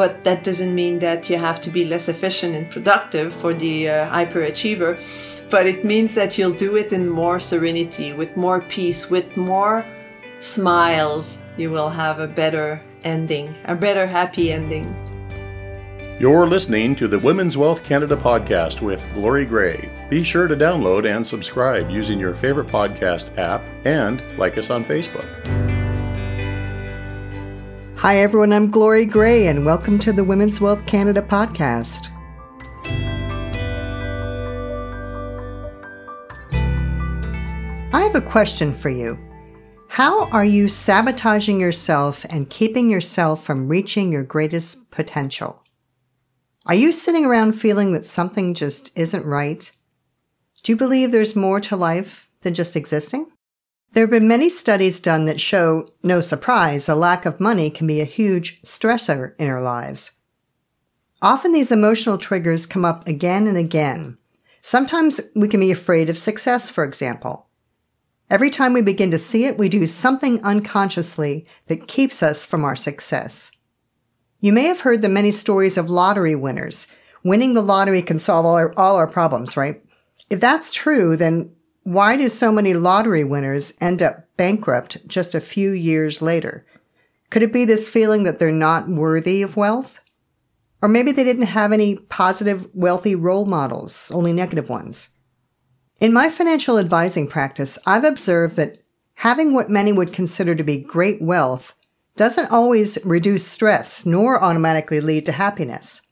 but that doesn't mean that you have to be less efficient and productive for the hyperachiever. But it means that you'll do it in more serenity, with more peace, with more smiles. You will have a better ending, a better happy ending. You're listening to the Women's Wealth Canada podcast with Glory Gray. Be sure to download and subscribe using your favorite podcast app and like us on Facebook. Hi everyone, I'm Glory Gray and welcome to the Women's Wealth Canada podcast. I have a question for you. How are you sabotaging yourself and keeping yourself from reaching your greatest potential? Are you sitting around feeling that something just isn't right? Do you believe there's more to life than just existing? There have been many studies done that show, no surprise, a lack of money can be a huge stressor in our lives. Often these emotional triggers come up again and again. Sometimes we can be afraid of success, for example. Every time we begin to see it, we do something unconsciously that keeps us from our success. You may have heard the many stories of lottery winners. Winning the lottery can solve all our problems, right? If that's true, then why do so many lottery winners end up bankrupt just a few years later? Could it be this feeling that they're not worthy of wealth? Or maybe they didn't have any positive, wealthy role models, only negative ones. In my financial advising practice, I've observed that having what many would consider to be great wealth doesn't always reduce stress nor automatically lead to happiness.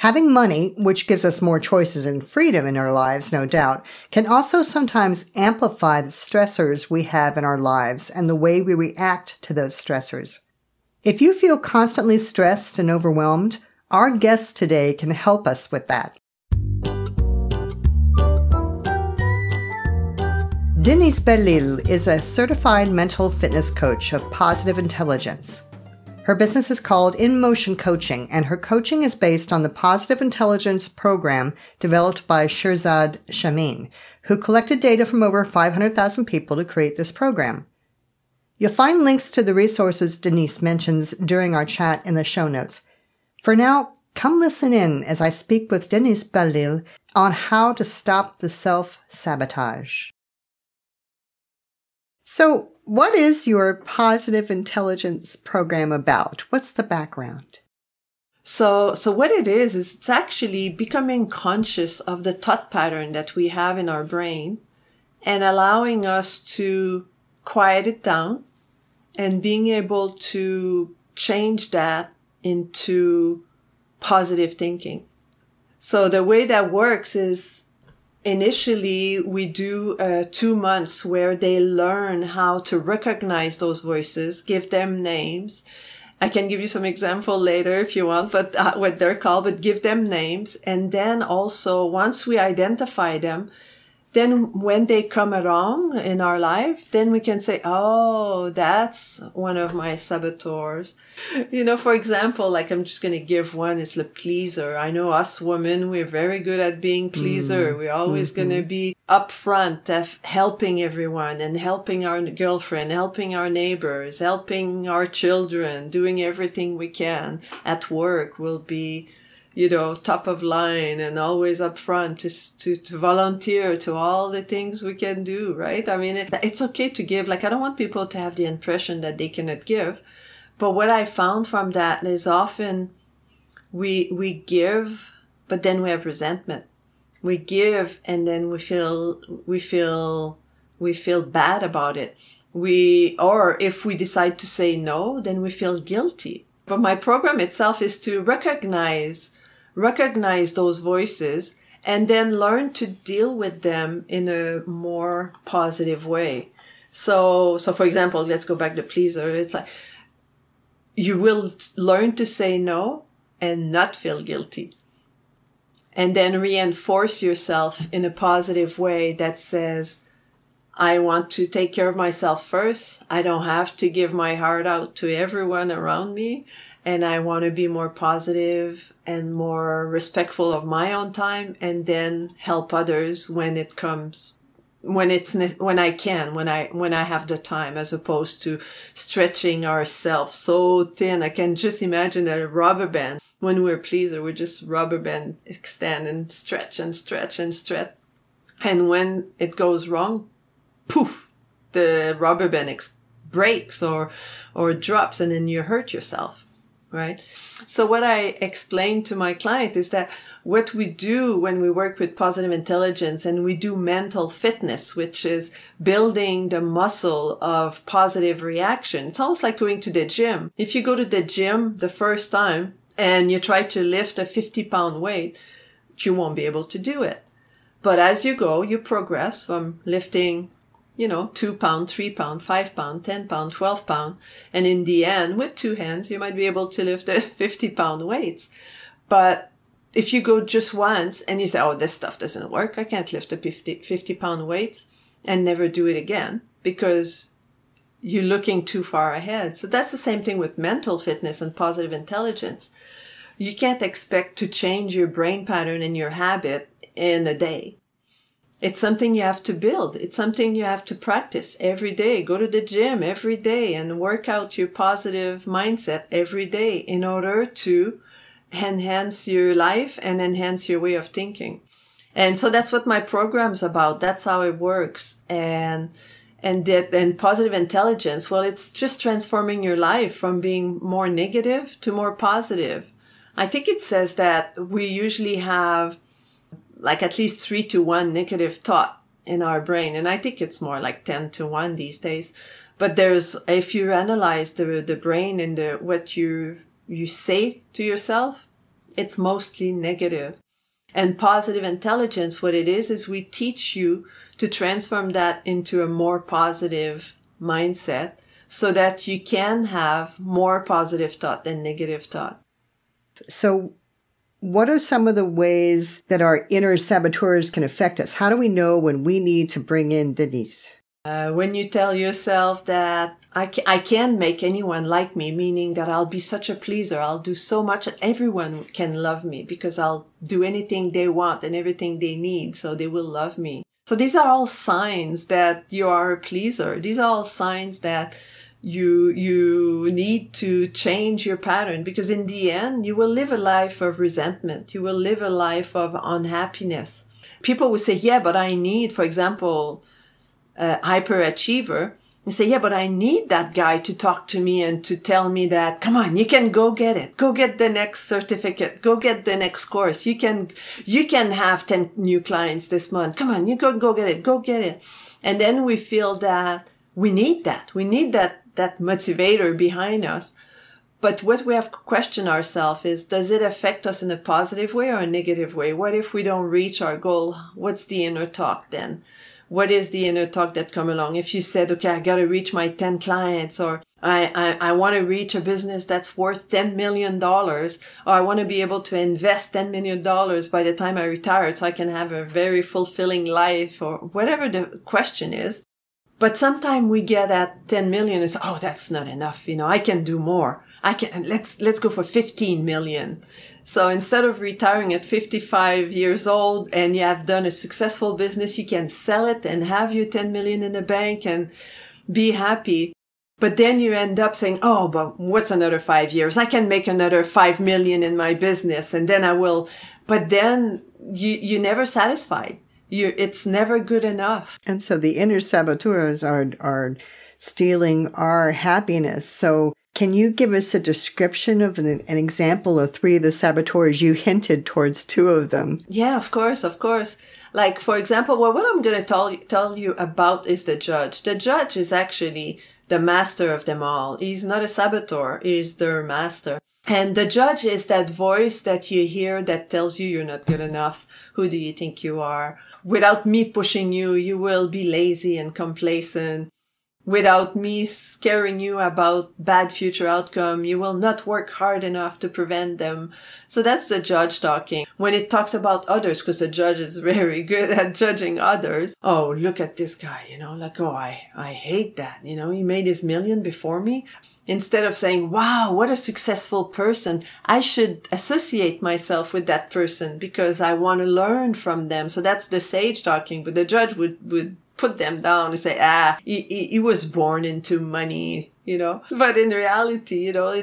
Having money, which gives us more choices and freedom in our lives, no doubt, can also sometimes amplify the stressors we have in our lives and the way we react to those stressors. If you feel constantly stressed and overwhelmed, our guest today can help us with that. Denise Bellil is a certified mental fitness coach of Positive Intelligence. Her business is called In Motion Coaching, and her coaching is based on the Positive Intelligence program developed by Shirzad Chamine, who collected data from over 500,000 people to create this program. You'll find links to the resources Denise mentions during our chat in the show notes. For now, come listen in as I speak with Denise Bellil on how to stop the self-sabotage. So what is your Positive Intelligence program about? What's the background? So what it is it's actually becoming conscious of the thought pattern that we have in our brain and allowing us to quiet it down and being able to change that into positive thinking. So the way that works is initially, we do 2 months where they learn how to recognize those voices, give them names. I can give you some example later if you want, but what they're called, but give them names. And then also, once we identify them, then when they come along in our life, then we can say, oh, that's one of my saboteurs. You know, for example, like I'm just going to give one, it's the pleaser. I know us women, we're very good at being pleaser. We're always going to be upfront of helping everyone and helping our girlfriend, helping our neighbors, helping our children, doing everything we can. At work, we'll be, you know, top of line and always up front to volunteer to all the things we can do, right? I mean, it's okay to give. Like, I don't want people to have the impression that they cannot give. But what I found from that is often we give, but then we have resentment. We give and then we feel bad about it. Or if we decide to say no, then we feel guilty. But my program itself is to recognize those voices and then learn to deal with them in a more positive way. So for example, let's go back to pleaser. It's like you will learn to say no and not feel guilty. And then reinforce yourself in a positive way that says, I want to take care of myself first. I don't have to give my heart out to everyone around me. And I want to be more positive and more respectful of my own time and then help others when it comes when I have the time, as opposed to stretching ourselves so thin. I can just imagine a rubber band. When we're pleaser, we just rubber band, extend and stretch and stretch and stretch. And when it goes wrong, poof, the rubber band breaks or drops, and then you hurt yourself, right? So what I explain to my client is that what we do when we work with positive intelligence and we do mental fitness, which is building the muscle of positive reaction. It's almost like going to the gym. If you go to the gym the first time and you try to lift a 50-pound weight, you won't be able to do it. But as you go, you progress from lifting, 2 pound, 3 pound, 5 pound, 10 pound, 12 pound. And in the end, with two hands, you might be able to lift the 50-pound weights. But if you go just once and you say, oh, this stuff doesn't work, I can't lift the 50-pound weights, and never do it again because you're looking too far ahead. So that's the same thing with mental fitness and positive intelligence. You can't expect to change your brain pattern and your habit in a day. It's something you have to build. It's something you have to practice every day. Go to the gym every day and work out your positive mindset every day in order to enhance your life and enhance your way of thinking. And so that's what my program's about. That's how it works. And positive intelligence, well, it's just transforming your life from being more negative to more positive. I think it says that we usually have like at least 3 to 1 negative thought in our brain. And I think it's more like 10 to 1 these days. But if you analyze the brain and what you say to yourself, it's mostly negative. And positive intelligence, what it is we teach you to transform that into a more positive mindset so that you can have more positive thought than negative thought. So what are some of the ways that our inner saboteurs can affect us? How do we know when we need to bring in Denise? When you tell yourself that I can't make anyone like me, meaning that I'll be such a pleaser, I'll do so much that everyone can love me because I'll do anything they want and everything they need, so they will love me. So these are all signs that you are a pleaser. These are all signs that you need to change your pattern, because in the end, you will live a life of resentment. You will live a life of unhappiness. People will say, yeah, but I need, for example, a hyperachiever. They say, yeah, but I need that guy to talk to me and to tell me that, come on, you can go get it. Go get the next certificate. Go get the next course. You can have 10 new clients this month. Come on, you go get it. Go get it. And then we feel that we need that. We need that motivator behind us. But what we have to question ourselves is, does it affect us in a positive way or a negative way? What if we don't reach our goal? What's the inner talk then? What is the inner talk that come along? If you said, okay, I got to reach my 10 clients, or I want to reach a business that's worth $10 million, or I want to be able to invest $10 million by the time I retire so I can have a very fulfilling life, or whatever the question is. But sometimes we get at 10 million and say, oh, that's not enough. I can do more. Let's go for 15 million. So instead of retiring at 55 years old and you have done a successful business, you can sell it and have your 10 million in the bank and be happy. But then you end up saying, oh, but what's another 5 years? I can make another 5 million in my business and then I will. But then you're never satisfied. It's never good enough. And so the inner saboteurs are stealing our happiness. So can you give us a description of an example of 3 of the saboteurs? You hinted towards 2 of them. Yeah, of course. Like, for example, what I'm going to tell you about is the judge. The judge is actually the master of them all. He's not a saboteur. He's their master. And the judge is that voice that you hear that tells you you're not good enough. Who do you think you are? Without me pushing you, you will be lazy and complacent. Without me scaring you about bad future outcome, you will not work hard enough to prevent them. So that's the judge talking. When it talks about others, because the judge is very good at judging others. Oh, look at this guy, I hate that. He made his million before me. Instead of saying, wow, what a successful person. I should associate myself with that person because I want to learn from them. So that's the sage talking, but the judge would put them down and say, he was born into money, you know. But in reality, you know,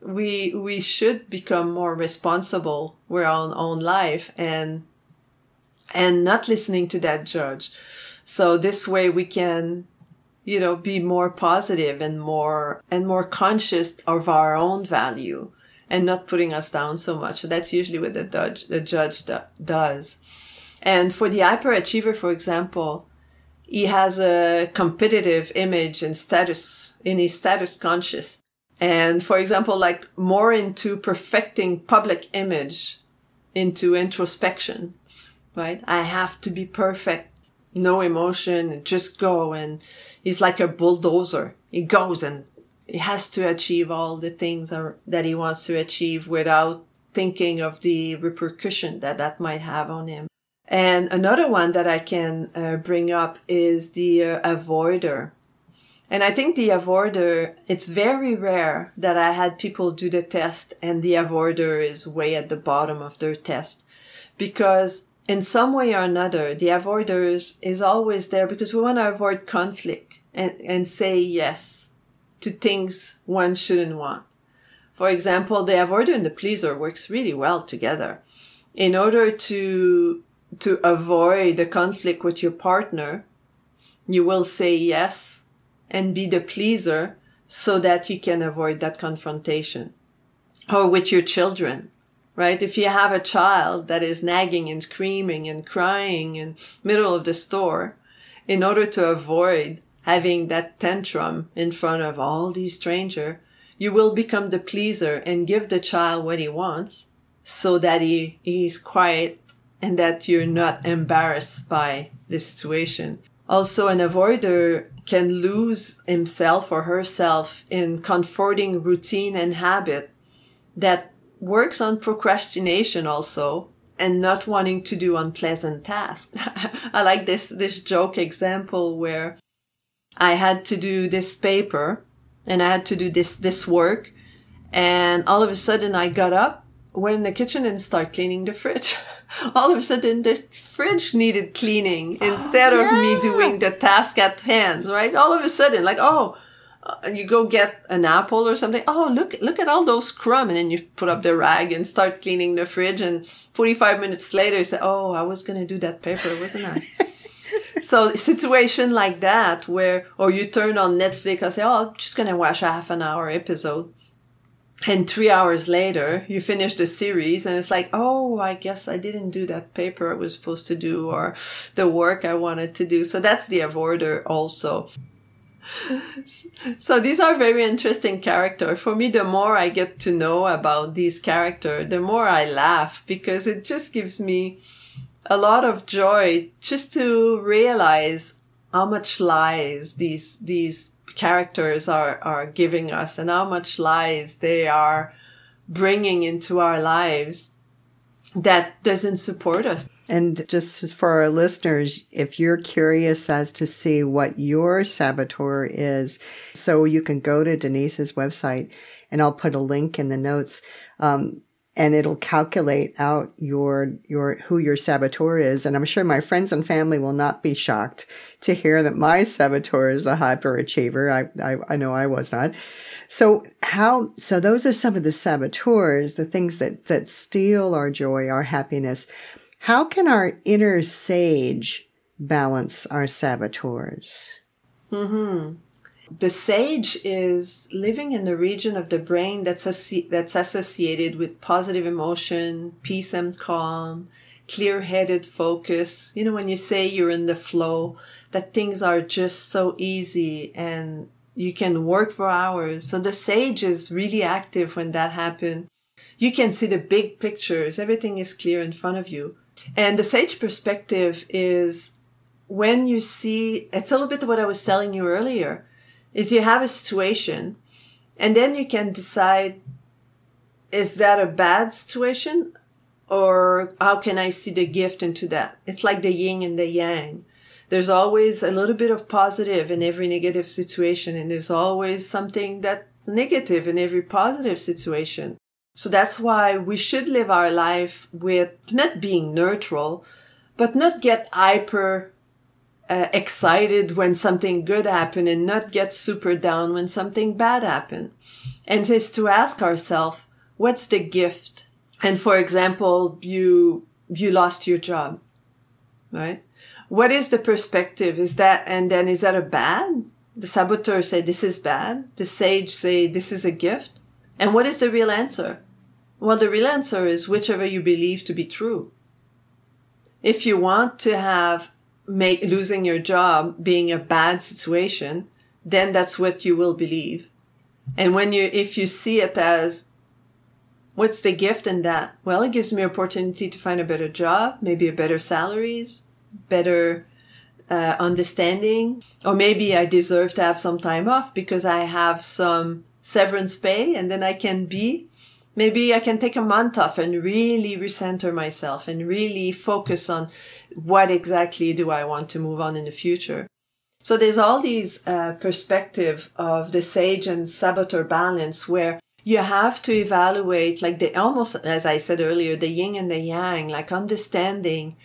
we should become more responsible with our own life and not listening to that judge. So this way we can, you know, be more positive and more conscious of our own value and not putting us down so much. So that's usually what the judge does. And for the hyperachiever, for example, he has a competitive image and status in his status conscious. And for example, like more into perfecting public image, into introspection, right? I have to be perfect, no emotion, just go. And he's like a bulldozer. He goes and he has to achieve all the things that he wants to achieve without thinking of the repercussion that might have on him. And another one that I can bring up is the avoider. And I think the avoider, it's very rare that I had people do the test and the avoider is way at the bottom of their test. Because in some way or another, the avoider is always there because we want to avoid conflict and say yes to things one shouldn't want. For example, the avoider and the pleaser works really well together. In order to avoid a conflict with your partner, you will say yes and be the pleaser so that you can avoid that confrontation. Or with your children, right? If you have a child that is nagging and screaming and crying in middle of the store, in order to avoid having that tantrum in front of all these strangers, you will become the pleaser and give the child what he wants so that he's quiet and that you're not embarrassed by the situation. Also, an avoider can lose himself or herself in comforting routine and habit that works on procrastination also and not wanting to do unpleasant tasks. I like this joke example where I had to do this paper and I had to do this work, and all of a sudden I got up, went in the kitchen and start cleaning the fridge. All of a sudden, the fridge needed cleaning instead of me doing the task at hand, right? All of a sudden, like, you go get an apple or something. Oh, look at all those crumbs. And then you put up the rag and start cleaning the fridge. And 45 minutes later, you say, oh, I was going to do that paper, wasn't I? So situation like that where, or you turn on Netflix and say, oh, I'm just going to watch a half an hour episode. And 3 hours later, you finish the series and it's like, oh, I guess I didn't do that paper I was supposed to do or the work I wanted to do. So that's the avoider also. So these are very interesting characters. For me, the more I get to know about these characters, the more I laugh because it just gives me a lot of joy just to realize how much lies these characters are giving us and how much lies they are bringing into our lives that doesn't support us. And just for our listeners, if you're curious as to see what your saboteur is, so you can go to Denise's website and I'll put a link in the notes. And it'll calculate out who your saboteur is. And I'm sure my friends and family will not be shocked to hear that my saboteur is the hyperachiever. I know I was not. So those are some of the saboteurs, the things that steal our joy, our happiness. How can our inner sage balance our saboteurs? Mm-hmm. The sage is living in the region of the brain that's associated with positive emotion, peace and calm, clear-headed focus. You know, when you say you're in the flow, that things are just so easy and you can work for hours. So the sage is really active when that happens. You can see the big pictures. Everything is clear in front of you. And the sage perspective is when you see, it's a little bit what I was telling you earlier, is you have a situation and then you can decide, is that a bad situation or how can I see the gift into that? It's like the yin and the yang. There's always a little bit of positive in every negative situation and there's always something that's negative in every positive situation. So that's why we should live our life with not being neutral, but not get hyper excited when something good happened and not get super down when something bad happened. And is to ask ourselves, what's the gift? And for example, you lost your job, right? What is the perspective? Is that a bad? The saboteur say this is bad. The sage say this is a gift. And what is the real answer? Well, the real answer is whichever you believe to be true. If you want to have losing your job being a bad situation, then that's what you will believe. And if you see it as, what's the gift in that? Well, it gives me opportunity to find a better job, maybe a better salaries, better understanding, or maybe I deserve to have some time off because I have some severance pay, and then maybe I can take a month off and really recenter myself and really focus on what exactly do I want to move on in the future. So there's all these perspective of the sage and saboteur balance where you have to evaluate, like almost, as I said earlier, the yin and the yang, like understanding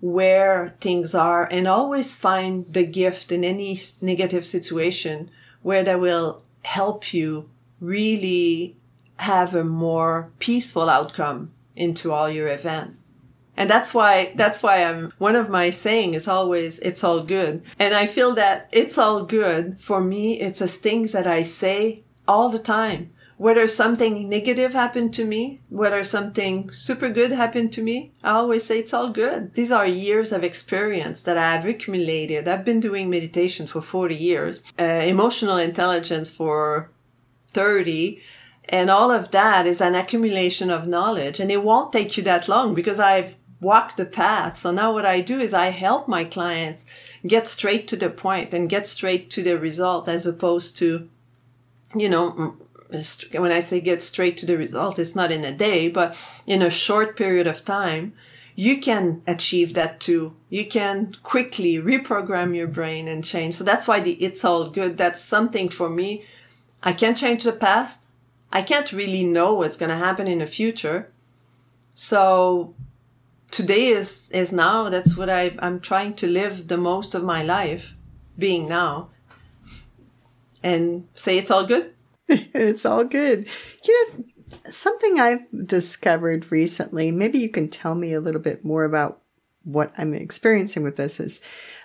where things are, and always find the gift in any negative situation where that will help you really have a more peaceful outcome into all your event. And that's why one of my saying is always, it's all good. And I feel that it's all good for me. It's just things that I say all the time, whether something negative happened to me, whether something super good happened to me, I always say it's all good. These are years of experience that I have accumulated. I've been doing meditation for 40 years, emotional intelligence for 30, and all of that is an accumulation of knowledge. And it won't take you that long because I've walked the path. So now what I do is I help my clients get straight to the point and get straight to the result, as opposed to, when I say get straight to the result, it's not in a day, but in a short period of time, you can achieve that too. You can quickly reprogram your brain and change. So that's why it's all good. That's something for me. I can't change the past. I can't really know what's going to happen in the future. So today is now. That's what I'm trying to live the most of my life, being now. And say it's all good. It's all good. Something I've discovered recently, maybe you can tell me a little bit more about what I'm experiencing with this is,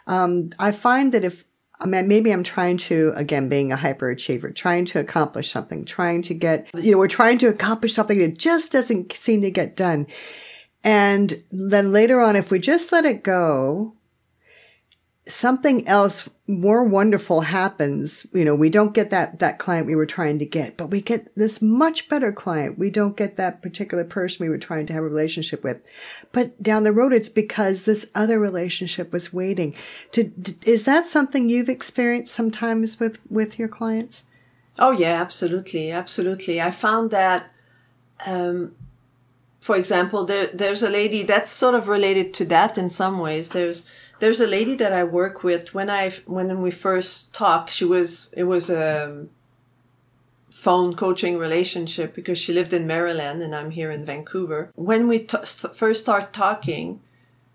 I find that maybe I'm trying to, again, being a hyperachiever, trying to accomplish something, we're trying to accomplish something that just doesn't seem to get done. And then later on, if we just let it go, something else more wonderful happens. We don't get that client we were trying to get, but we get this much better client. We don't get that particular person we were trying to have a relationship with. But down the road, it's because this other relationship was waiting. Is that something you've experienced sometimes with your clients? Oh, yeah, absolutely. Absolutely. I found that, for example, there's a lady that's sort of related to that in some ways. There's a lady that I work with. When we first talked, it was a phone coaching relationship because she lived in Maryland and I'm here in Vancouver. When we first start talking,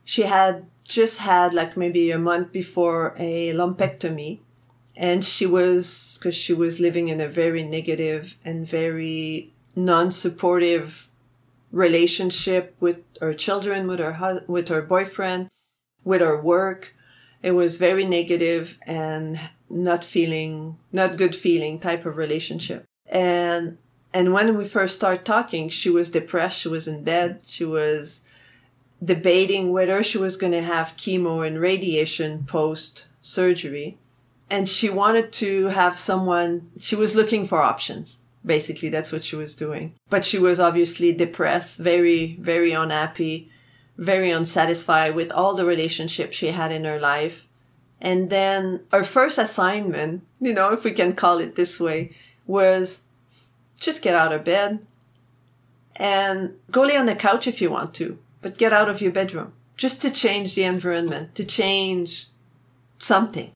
she had just had like maybe a month before a lumpectomy, and because she was living in a very negative and very non-supportive relationship with her children, with her boyfriend, with her work. It was very negative and not good feeling type of relationship. And when we first started talking, she was depressed. She was in bed. She was debating whether she was going to have chemo and radiation post-surgery. And she wanted to have someone, she was looking for options. Basically, that's what she was doing. But she was obviously depressed, very, very unhappy, very unsatisfied with all the relationships she had in her life. And then her first assignment, if we can call it this way, was just get out of bed and go lay on the couch if you want to, but get out of your bedroom, just to change the environment, to change something.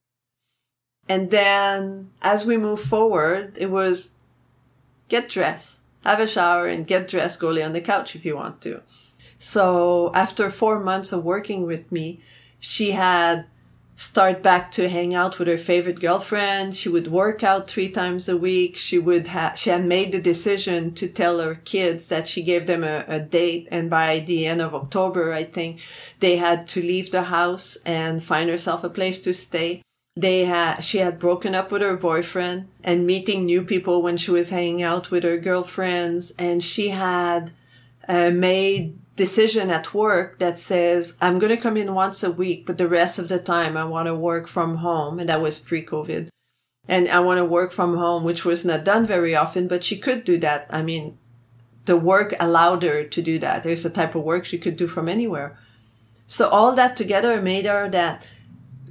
And then as we move forward, it was get dressed, have a shower and get dressed, go lay on the couch if you want to. So after 4 months of working with me, she had start back to hang out with her favorite girlfriend. She would work out 3 times a week. She had made the decision to tell her kids that she gave them a date. And by the end of October, I think they had to leave the house and find herself a place to stay. She had broken up with her boyfriend and meeting new people when she was hanging out with her girlfriends. And she had made decision at work that says, I'm going to come in once a week, but the rest of the time I want to work from home. And that was pre-COVID. And I want to work from home, which was not done very often, but she could do that. I mean, the work allowed her to do that. There's a type of work she could do from anywhere. So all that together made her that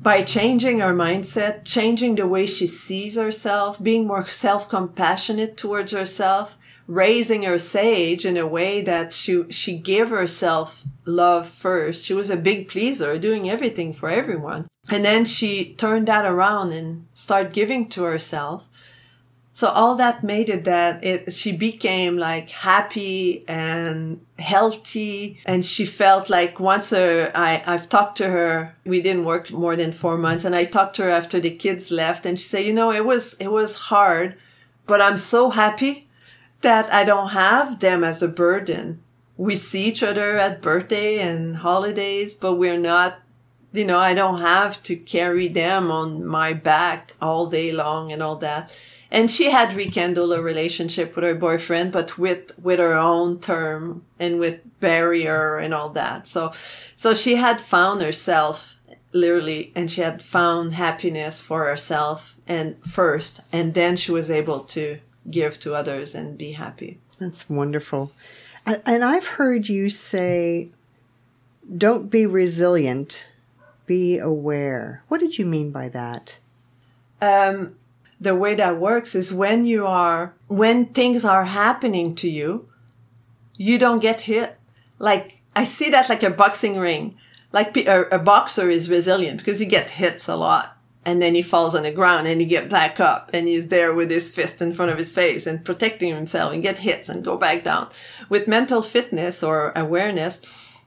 by changing her mindset, changing the way she sees herself, being more self-compassionate towards herself, raising her sage in a way that she gave herself love first. She was a big pleaser, doing everything for everyone. And then she turned that around and started giving to herself. So all that made it that she became like happy and healthy. And she felt like once I've talked to her, we didn't work more than 4 months. And I talked to her after the kids left and she said, you know, it was hard, but I'm so happy that I don't have them as a burden. We see each other at birthday and holidays, but we're not, you know, I don't have to carry them on my back all day long and all that. And she had rekindled a relationship with her boyfriend, but with her own term and with barrier and all that. So she had found herself literally, and she had found happiness for herself and first, and then she was able to give to others and be happy. That's wonderful. And I've heard you say, don't be resilient, be aware. What did you mean by that? The way that works is when things are happening to you, you don't get hit. Like, I see that like a boxing ring. Like a boxer is resilient because he gets hits a lot. And then he falls on the ground and he get back up and he's there with his fist in front of his face and protecting himself and get hits and go back down. With mental fitness or awareness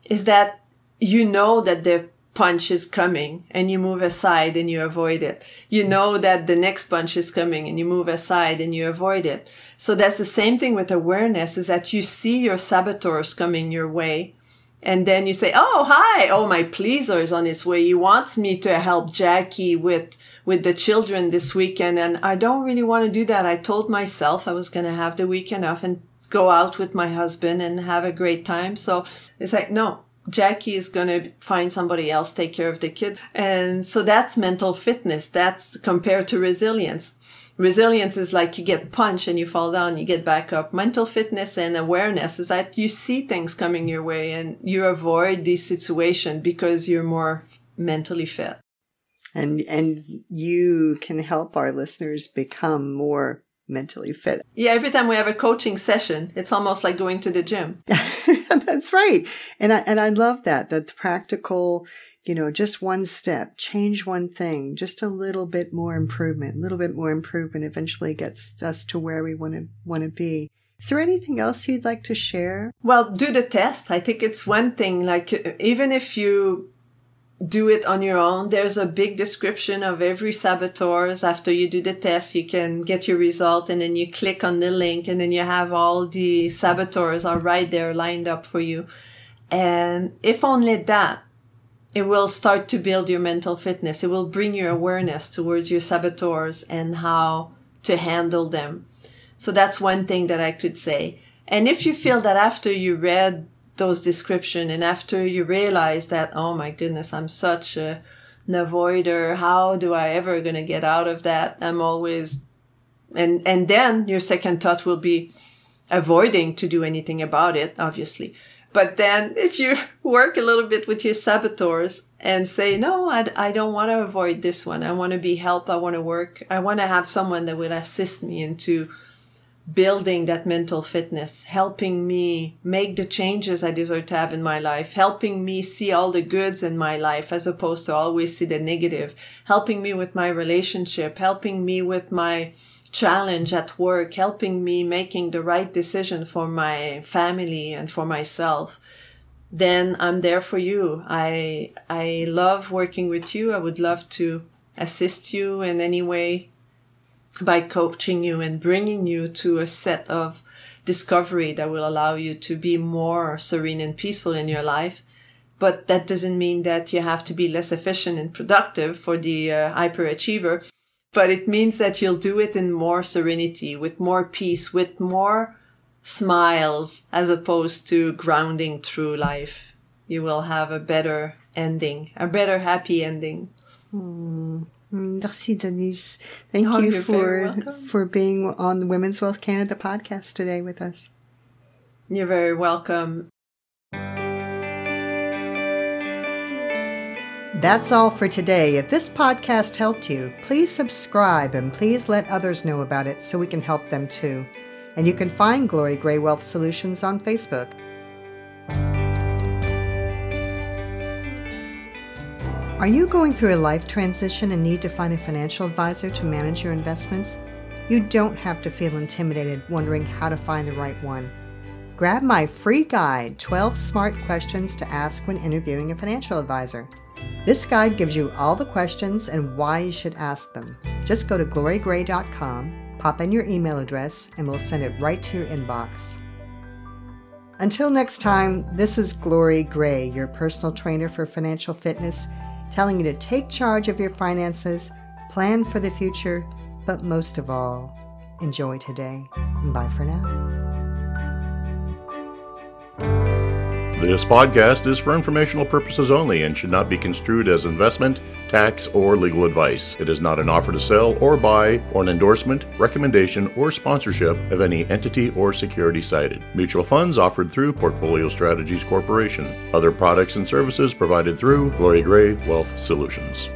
is that you know that the punch is coming and you move aside and you avoid it. You know that the next punch is coming and you move aside and you avoid it. So that's the same thing with awareness is that you see your saboteurs coming your way. And then you say, oh, hi. Oh, my pleaser is on his way. He wants me to help Jackie with the children this weekend. And I don't really want to do that. I told myself I was going to have the weekend off and go out with my husband and have a great time. So it's like, no, Jackie is going to find somebody else, take care of the kids. And so that's mental fitness. That's compared to resilience. Resilience is like you get punched and you fall down, you get back up. Mental fitness and awareness is that you see things coming your way and you avoid these situations because you're more mentally fit. And you can help our listeners become more mentally fit. Yeah, every time we have a coaching session, it's almost like going to the gym. That's right. And I love that the practical, you know, just one step, change one thing, just a little bit more improvement eventually gets us to where we want to be. Is there anything else you'd like to share? Well, do the test. I think it's one thing, like even if you do it on your own, there's a big description of every saboteurs. After you do the test, you can get your result and then you click on the link and then you have all the saboteurs are right there lined up for you. And if only that, it will start to build your mental fitness. It will bring your awareness towards your saboteurs and how to handle them. So that's one thing that I could say. And if you feel that after you read those description and after you realize that, oh my goodness, I'm such an avoider. How do I ever going to get out of that? I'm always, and then your second thought will be avoiding to do anything about it, obviously. But then if you work a little bit with your saboteurs and say, no, I don't want to avoid this one. I want to be helped. I want to work. I want to have someone that will assist me into building that mental fitness, helping me make the changes I deserve to have in my life, helping me see all the goods in my life as opposed to always see the negative, helping me with my relationship, helping me with my challenge at work, helping me making the right decision for my family and for myself. then I'm there for you. I love working with you. I would love to assist you in any way by coaching you and bringing you to a set of discovery that will allow you to be more serene and peaceful in your life. But that doesn't mean that you have to be less efficient and productive for the hyperachiever. But it means that you'll do it in more serenity, with more peace, with more smiles, as opposed to grounding through life. You will have a better ending, a better happy ending. Mm. Merci, Denise. Thank you for being on the Women's Wealth Canada podcast today with us. You're very welcome. That's all for today. If this podcast helped you, please subscribe and please let others know about it so we can help them too. And you can find Glory Gray Wealth Solutions on Facebook. Are you going through a life transition and need to find a financial advisor to manage your investments? You don't have to feel intimidated wondering how to find the right one. Grab my free guide, 12 Smart Questions to Ask When Interviewing a Financial Advisor. This guide gives you all the questions and why you should ask them. Just go to glorygray.com, pop in your email address, and we'll send it right to your inbox. Until next time, this is Glory Gray, your personal trainer for financial fitness, telling you to take charge of your finances, plan for the future, but most of all, enjoy today. And bye for now. This podcast is for informational purposes only and should not be construed as investment, tax, or legal advice. It is not an offer to sell or buy or an endorsement, recommendation, or sponsorship of any entity or security cited. Mutual funds offered through Portfolio Strategies Corporation. Other products and services provided through Glory Gray Wealth Solutions.